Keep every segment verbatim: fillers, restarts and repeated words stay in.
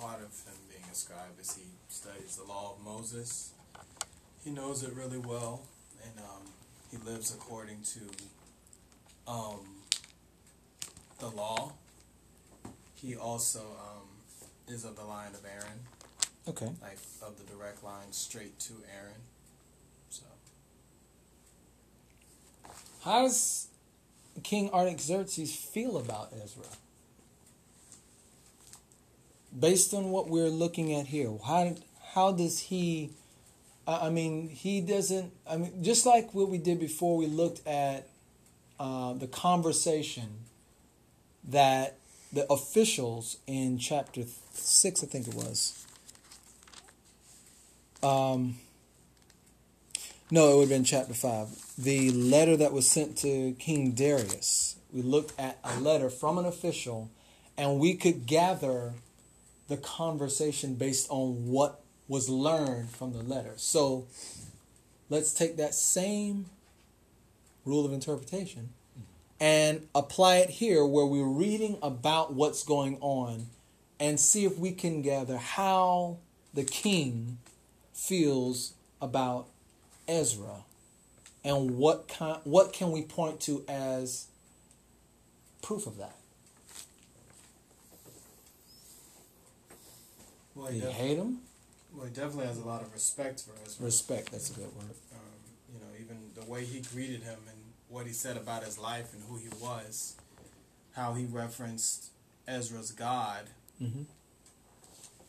part of him being a scribe is he studies the law of Moses. He knows it really well, and um, he lives according to um, the law. He also um, is of the line of Aaron. Okay. Like, of the direct line straight to Aaron. So, how does King Artaxerxes feel about Ezra? Based on what we're looking at here, how how does he... I mean, he doesn't... I mean, just like what we did before, we looked at uh, the conversation that the officials in chapter six, I think it was. Um, no, it would have been chapter five. The letter that was sent to King Darius. We looked at a letter from an official, and we could gather the conversation based on what was learned from the letter. So let's take that same rule of interpretation and apply it here where we're reading about what's going on and see if we can gather how the king feels about Ezra and what kind, what can we point to as proof of that. Well, you hate him? Well, he definitely has a lot of respect for Ezra. Respect, that's a good word. Um, you know, even the way he greeted him and what he said about his life and who he was, how he referenced Ezra's God, mm-hmm.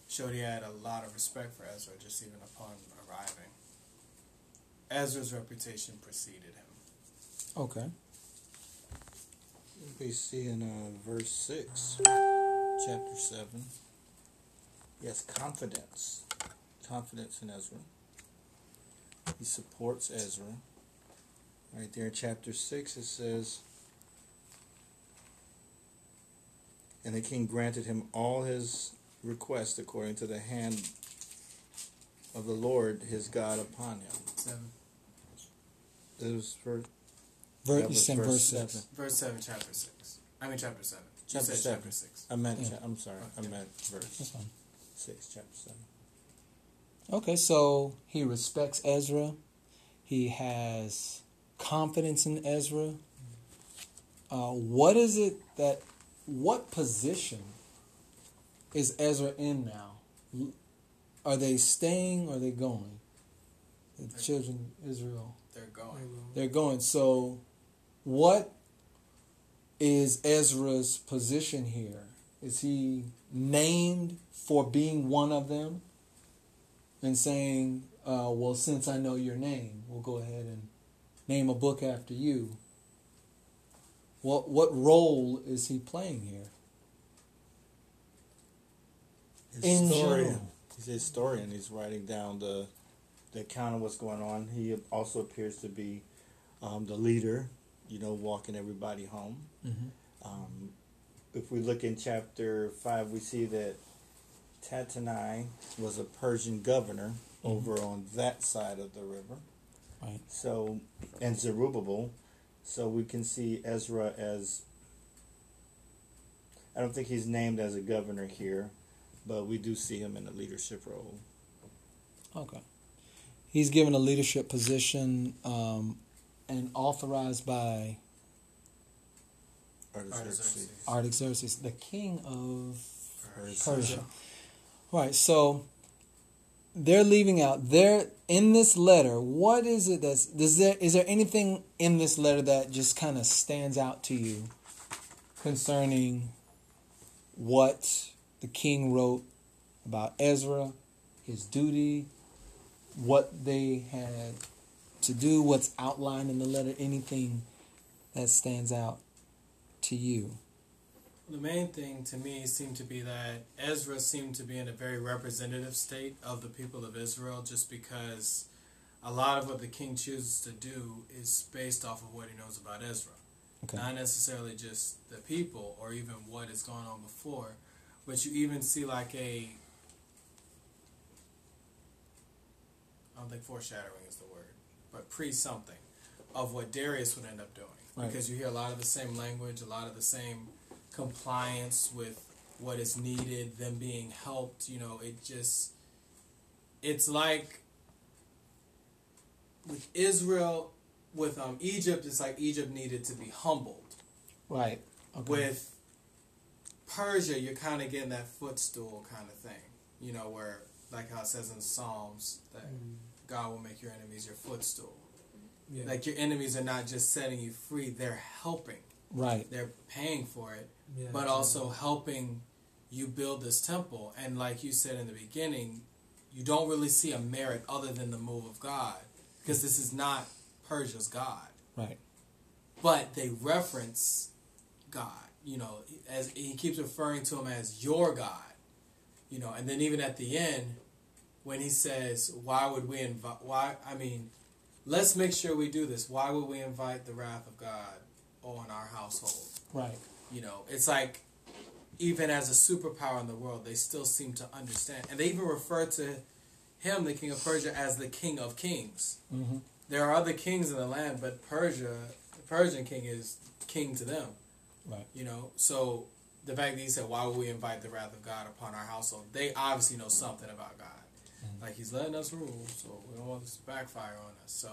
showed he had a lot of respect for Ezra just even upon arriving. Ezra's reputation preceded him. Okay. We see in uh, verse six, chapter seven. He has confidence. Confidence in Ezra. He supports Ezra. Right there in chapter six it says, and the king granted him all his requests according to the hand of the Lord his God upon him. Seven. It was for verse, was verse, verse seven. Six. Verse seven, chapter six. I mean chapter seven. Chapter seven. Chapter six. I meant yeah. cha- I'm sorry. Oh, I yeah. meant verse That's fine. six, chapter seven. Okay, so he respects Ezra. He has confidence in Ezra. Uh, what is it that, what position is Ezra in now? Are they staying or are they going? The they're, children of Israel. They're going. They're going. So what is Ezra's position here? Is he named for being one of them? And saying, uh, well, since I know your name, we'll go ahead and name a book after you. What what role is he playing here? Historian. He's a historian. He's writing down the the account of what's going on. He also appears to be um, the leader, you know, walking everybody home. Mm-hmm. Um, if we look in chapter five, we see that Tatnai was a Persian governor mm-hmm. over on that side of the river. Right. So, and Zerubbabel. So we can see Ezra as, I don't think he's named as a governor here, but we do see him in a leadership role. Okay. He's given a leadership position um, and authorized by Artaxerxes. Artaxerxes, the king of Persia. Persia. Right, so they're leaving out. They're in this letter. What is it that's does there is there anything in this letter that just kind of stands out to you concerning what the king wrote about Ezra, his duty, what they had to do, what's outlined in the letter, anything that stands out to you? The main thing to me seemed to be that Ezra seemed to be in a very representative state of the people of Israel, just because a lot of what the king chooses to do is based off of what he knows about Ezra. Okay. Not necessarily just the people or even what has gone on before, but you even see like a, I don't think foreshadowing is the word, but pre-something of what Darius would end up doing. Right. Because you hear a lot of the same language, a lot of the same compliance with what is needed, them being helped, you know, it just, it's like with Israel, with um, Egypt, it's like Egypt needed to be humbled. Right. Okay. With Persia, you're kind of getting that footstool kind of thing, you know, where, like how it says in Psalms, that mm. God will make your enemies your footstool. Yeah. Like your enemies are not just setting you free, they're helping. Right. They're paying for it, yeah, but also right. helping you build this temple. And like you said in the beginning, you don't really see a merit other than the move of God, because this is not Persia's God. Right. But they reference God, you know, as he keeps referring to him as your God, you know. And then even at the end, when he says, why would we invite, why, I mean, let's make sure we do this. Why would we invite the wrath of God on our household? Right. You know, it's like, even as a superpower in the world, they still seem to understand. And they even refer to him, the king of Persia, as the king of kings. Mm-hmm. There are other kings in the land, but Persia, the Persian king is king to them. Right. You know, so the fact that he said, why would we invite the wrath of God upon our household? They obviously know something about God. Mm-hmm. Like, he's letting us rule, so we don't want this to backfire on us. So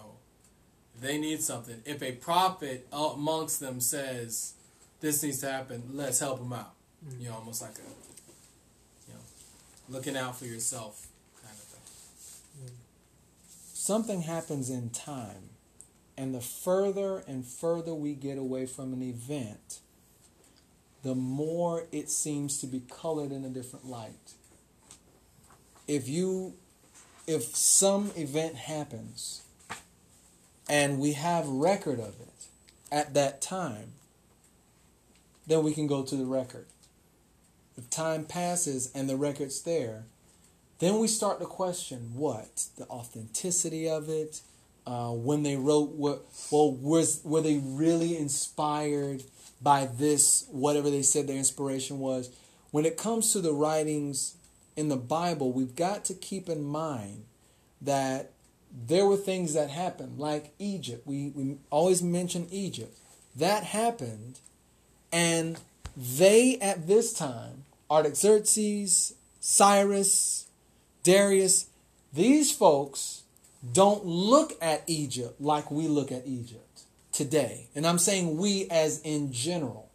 they need something. If a prophet amongst them says, this needs to happen, let's help him out. Mm-hmm. You know, almost like a, you know, looking out for yourself kind of thing. Mm-hmm. Something happens in time. And the further and further we get away from an event, the more it seems to be colored in a different light. If you, if some event happens and we have record of it at that time, then we can go to the record. If time passes and the record's there, then we start to question what? The authenticity of it, uh, when they wrote what, well, was, were they really inspired by this, whatever they said their inspiration was. When it comes to the writings in the Bible, we've got to keep in mind that there were things that happened, like Egypt. We, we always mention Egypt. That happened, and they at this time, Artaxerxes, Cyrus, Darius, these folks don't look at Egypt like we look at Egypt today. And I'm saying we as in general.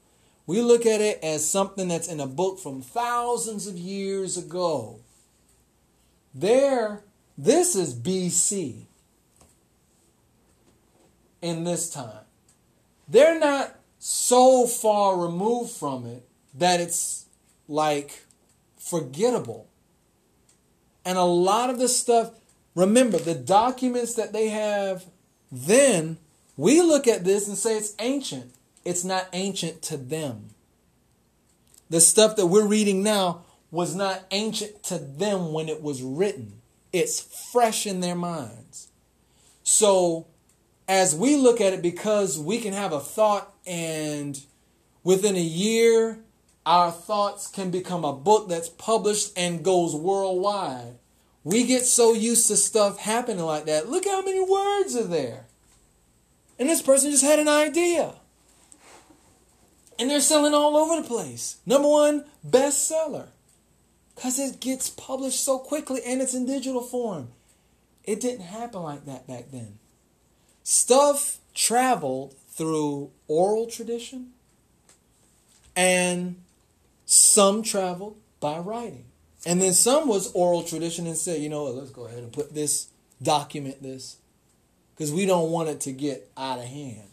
We look at it as something that's in a book from thousands of years ago. There, this is B C in this time. They're not so far removed from it that it's like forgettable. And a lot of this stuff, remember, the documents that they have then, we look at this and say it's ancient. It's not ancient to them. The stuff that we're reading now was not ancient to them when it was written. It's fresh in their minds. So as we look at it, because we can have a thought and within a year, our thoughts can become a book that's published and goes worldwide. We get so used to stuff happening like that. Look how many words are there. And this person just had an idea. And they're selling all over the place. Number one, bestseller. Because it gets published so quickly and it's in digital form. It didn't happen like that back then. Stuff traveled through oral tradition. And some traveled by writing. And then some was oral tradition and said, you know what, let's go ahead and put this, document this. Because we don't want it to get out of hand.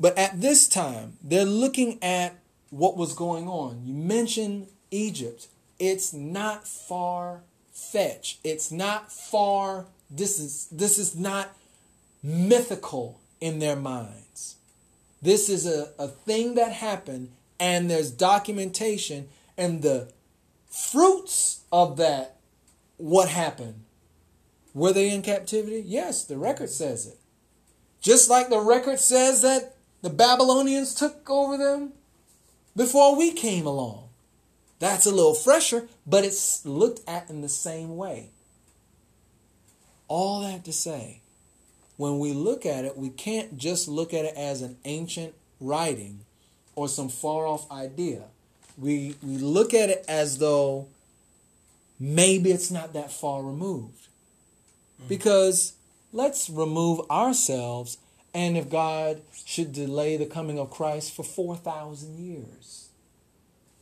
But at this time, they're looking at what was going on. You mentioned Egypt. It's not far-fetched. It's not far. This is, this is not mythical in their minds. This is a, a thing that happened, and there's documentation, and the fruits of that, what happened. Were they in captivity? Yes, the record says it. Just like the record says that the Babylonians took over them before we came along. That's a little fresher, but it's looked at in the same way. All that to say, when we look at it, we can't just look at it as an ancient writing or some far-off idea. We, we look at it as though maybe it's not that far removed. Mm-hmm. Because let's remove ourselves, and if God should delay the coming of Christ for four thousand years,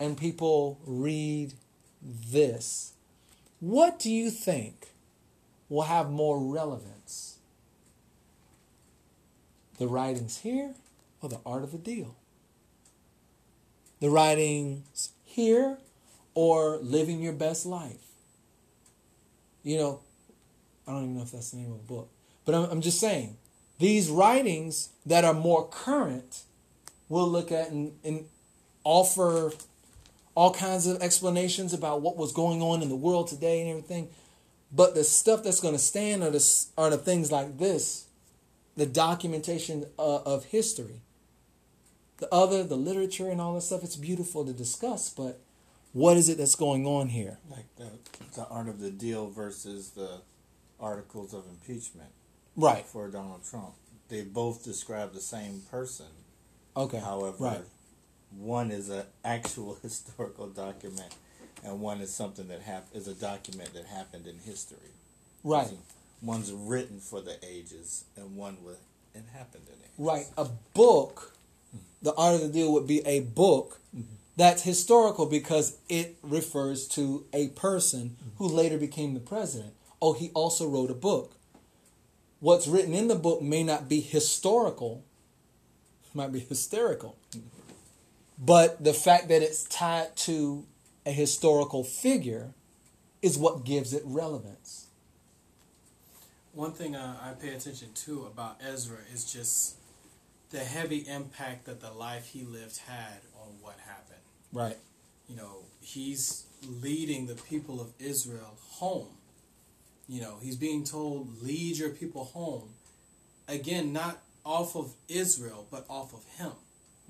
and people read this, what do you think will have more relevance? The writings here or the art of the deal? The writings here or living your best life? You know, I don't even know if that's the name of the book. But I'm, I'm just saying, these writings that are more current, we'll look at and, and offer all kinds of explanations about what was going on in the world today and everything. But the stuff that's going to stand are the, are the things like this, the documentation uh, of history. The other, the literature and all that stuff, it's beautiful to discuss, but what is it that's going on here? Like the, the art of the deal versus the articles of impeachment. Right. For Donald Trump. They both describe the same person. Okay. However, right. One is an actual historical document, and one is something that hap- is a document that happened in history. Right. One's written for the ages, and one was and happened in ages. Right. A book, the art of the deal would be a book mm-hmm. that's historical because it refers to a person mm-hmm. who later became the president. Oh, he also wrote a book. What's written in the book may not be historical, might be hysterical. Mm-hmm. But the fact that it's tied to a historical figure is what gives it relevance. One thing I, I pay attention to about Ezra is just the heavy impact that the life he lived had on what happened. Right. You know, he's leading the people of Israel home. You know, he's being told, lead your people home. Again, not off of Israel, but off of him.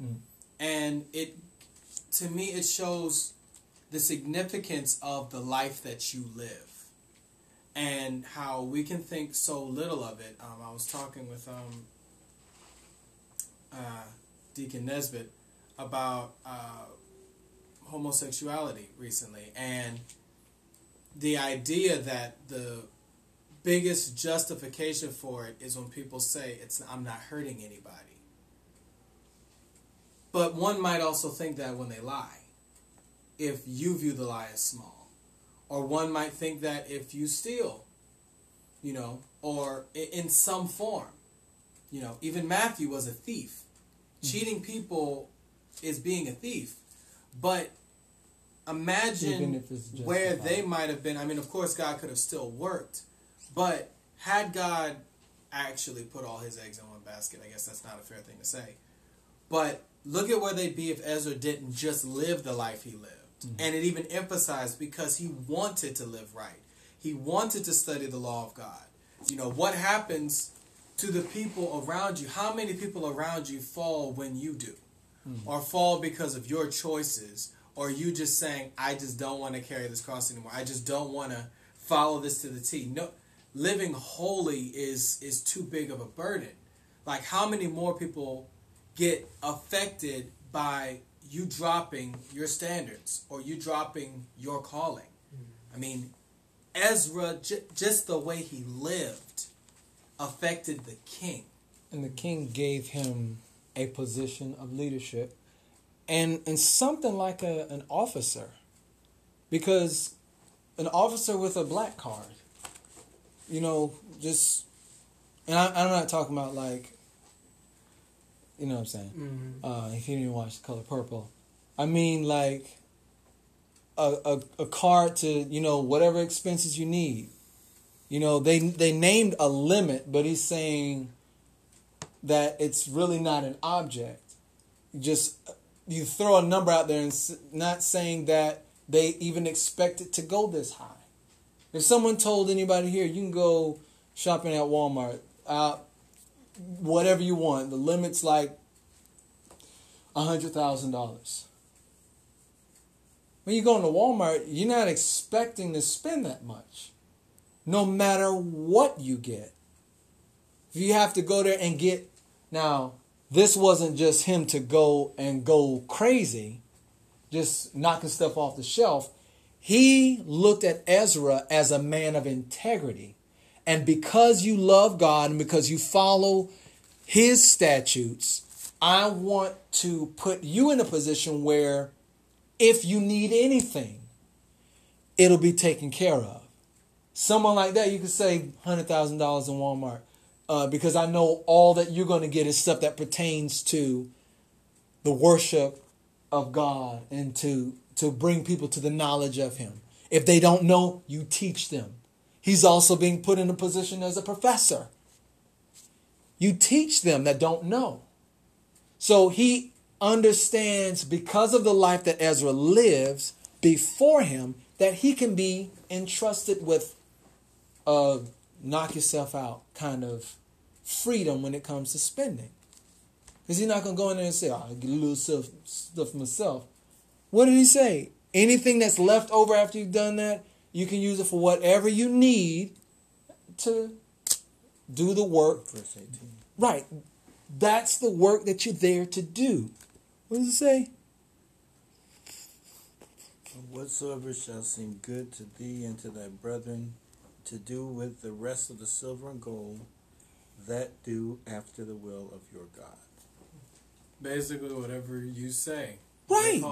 Mm. And it, to me, it shows the significance of the life that you live and how we can think so little of it. Um, I was talking with um, uh, Deacon Nesbitt about uh, homosexuality recently, and the idea that the biggest justification for it is when people say, "It's I'm not hurting anybody." But one might also think that when they lie, if you view the lie as small. Or one might think that if you steal, you know, or in some form. You know, even Matthew was a thief. Mm-hmm. Cheating people is being a thief. But imagine where they might have been. I mean, of course, God could have still worked. But had God actually put all his eggs in one basket, I guess that's not a fair thing to say. But look at where they'd be if Ezra didn't just live the life he lived. Mm-hmm. And it even emphasized because he wanted to live right. He wanted to study the law of God. You know, what happens to the people around you? How many people around you fall when you do? Mm-hmm. Or fall because of your choices? Or you just saying, I just don't want to carry this cross anymore. I just don't want to follow this to the T. No, living holy is, is too big of a burden. Like, how many more people get affected by you dropping your standards or you dropping your calling? Mm-hmm. I mean, Ezra, j- just the way he lived, affected the king. And the king gave him a position of leadership and, and something like a, an officer. Because an officer with a black card, you know, just... And I, I'm not talking about like... You know what I'm saying? Mm-hmm. Uh, if you didn't watch The Color Purple. I mean, like, a, a a card to, you know, whatever expenses you need. You know, they they named a limit, but he's saying that it's really not an object. Just, you throw a number out there and not saying that they even expect it to go this high. If someone told anybody here, you can go shopping at Walmart, uh, whatever you want. The limit's like one hundred thousand dollars. When you go into Walmart, you're not expecting to spend that much, no matter what you get. If you have to go there and get... Now, this wasn't just him to go and go crazy, just knocking stuff off the shelf. He looked at Ezra as a man of integrity. And because you love God and because you follow his statutes, I want to put you in a position where if you need anything, it'll be taken care of. Someone like that, you could save one hundred thousand dollars in Walmart uh, because I know all that you're going to get is stuff that pertains to the worship of God and to, to bring people to the knowledge of him. If they don't know, you teach them. He's also being put in a position as a professor. You teach them that don't know. So he understands because of the life that Ezra lives before him that he can be entrusted with a knock yourself out kind of freedom when it comes to spending. Because he's not going to go in there and say, oh, I'll get a little stuff, stuff myself. What did he say? Anything that's left over after you've done that, you can use it for whatever you need to do the work. Verse eighteen. Right. That's the work that you're there to do. What does it say? Whatsoever shall seem good to thee and to thy brethren to do with the rest of the silver and gold, that do after the will of your God. Basically, whatever you say. Right.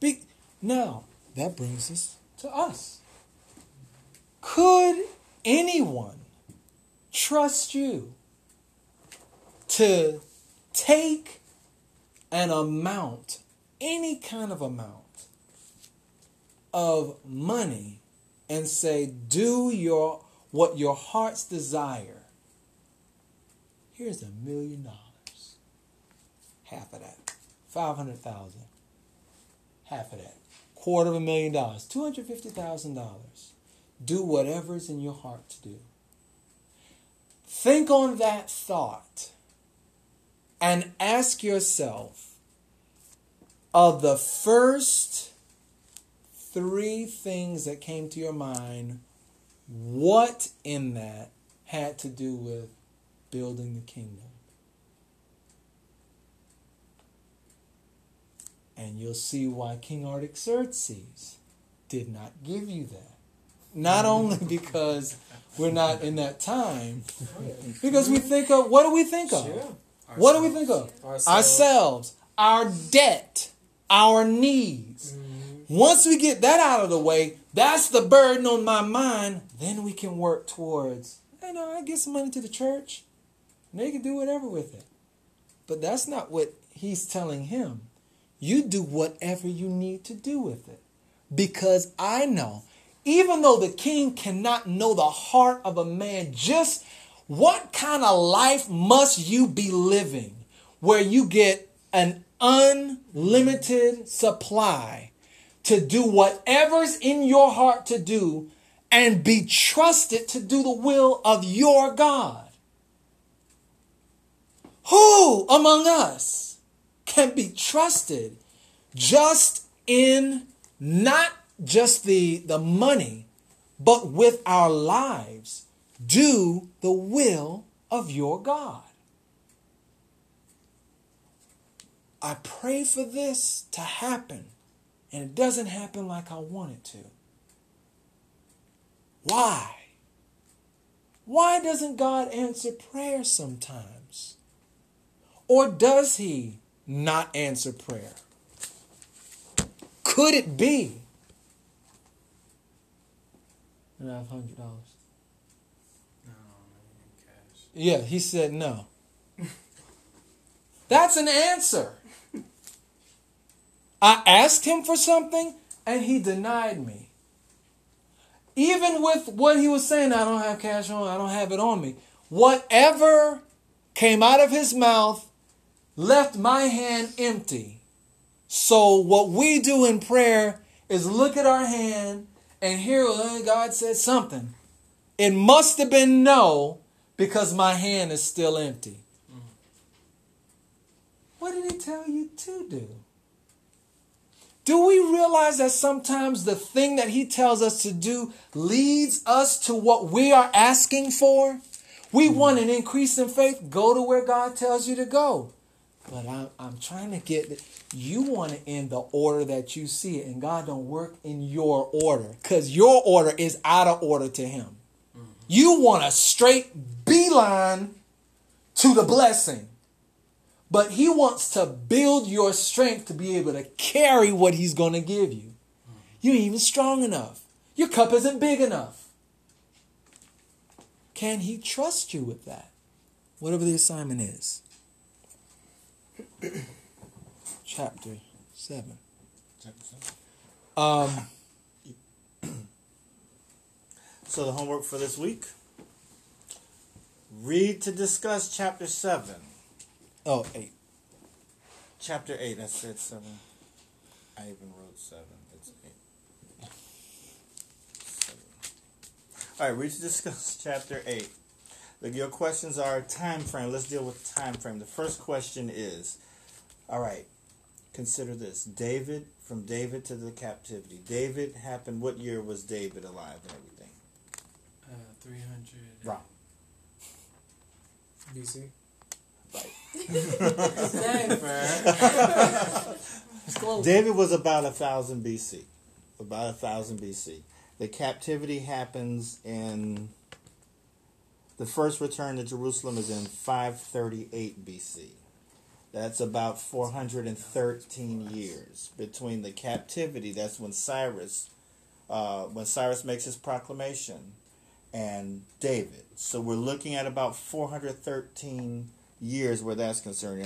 Be- now, that brings us to us. Could anyone trust you to take an amount, any kind of amount, of money and say, do your what your heart's desire? Here's a million dollars. Half of that. Five hundred thousand. Half of that. Quarter of a million dollars. Two hundred fifty thousand dollars. Do whatever's in your heart to do. Think on that thought and ask yourself of the first three things that came to your mind, what in that had to do with building the kingdom? And you'll see why King Artaxerxes did not give you that. Not only because we're not in that time, because we think of, what do we think of? Sure. What do we think of? Ourselves, Ourselves our debt, our needs. Mm. Once we get that out of the way, that's the burden on my mind, then we can work towards, you know, I give some money to the church, and they can do whatever with it. But that's not what he's telling him. You do whatever you need to do with it. Because I know, even though the king cannot know the heart of a man, just what kind of life must you be living where you get an unlimited supply to do whatever's in your heart to do and be trusted to do the will of your God? Who among us can be trusted just in not just the, the money, but with our lives, do the will of your God? I pray for this to happen. And it doesn't happen like I want it to. Why? Why doesn't God answer prayer sometimes? Or does he not answer prayer? Could it be? And I have one hundred dollars. No, cash. Yeah, he said no. That's an answer. I asked him for something and he denied me. Even with what he was saying, I don't have cash on, I don't have it on me. Whatever came out of his mouth left my hand empty. So what we do in prayer is look at our hand and hear God said something. It must have been no because my hand is still empty. What did he tell you to do? Do we realize that sometimes the thing that he tells us to do leads us to what we are asking for? We want an increase in faith. Go to where God tells you to go. But I'm, I'm trying to get, you want it in the order that you see it. And God don't work in your order, because your order is out of order to him. Mm-hmm. You want a straight beeline to the blessing. But he wants to build your strength to be able to carry what he's going to give you. Mm-hmm. You ain't even strong enough. Your cup isn't big enough. Can he trust you with that? Whatever the assignment is. Chapter seven. Chapter seven. Um. So the homework for this week: read to discuss chapter seven. Oh, eight. Chapter eight. I said seven. I even wrote seven. It's eight. Seven. All right. Read to discuss chapter eight. Your questions are time frame. Let's deal with time frame. The first question is, all right, consider this. David, from David to the captivity. David happened, what year was David alive and everything? Uh, three hundred. Wrong. B C? Right. David was about one thousand B C. About one thousand B C. The captivity happens in... The first return to Jerusalem is in five thirty-eight B C. That's about four hundred thirteen years between the captivity. That's when Cyrus, uh, when Cyrus makes his proclamation, and David. So we're looking at about four hundred thirteen years where that's concerned.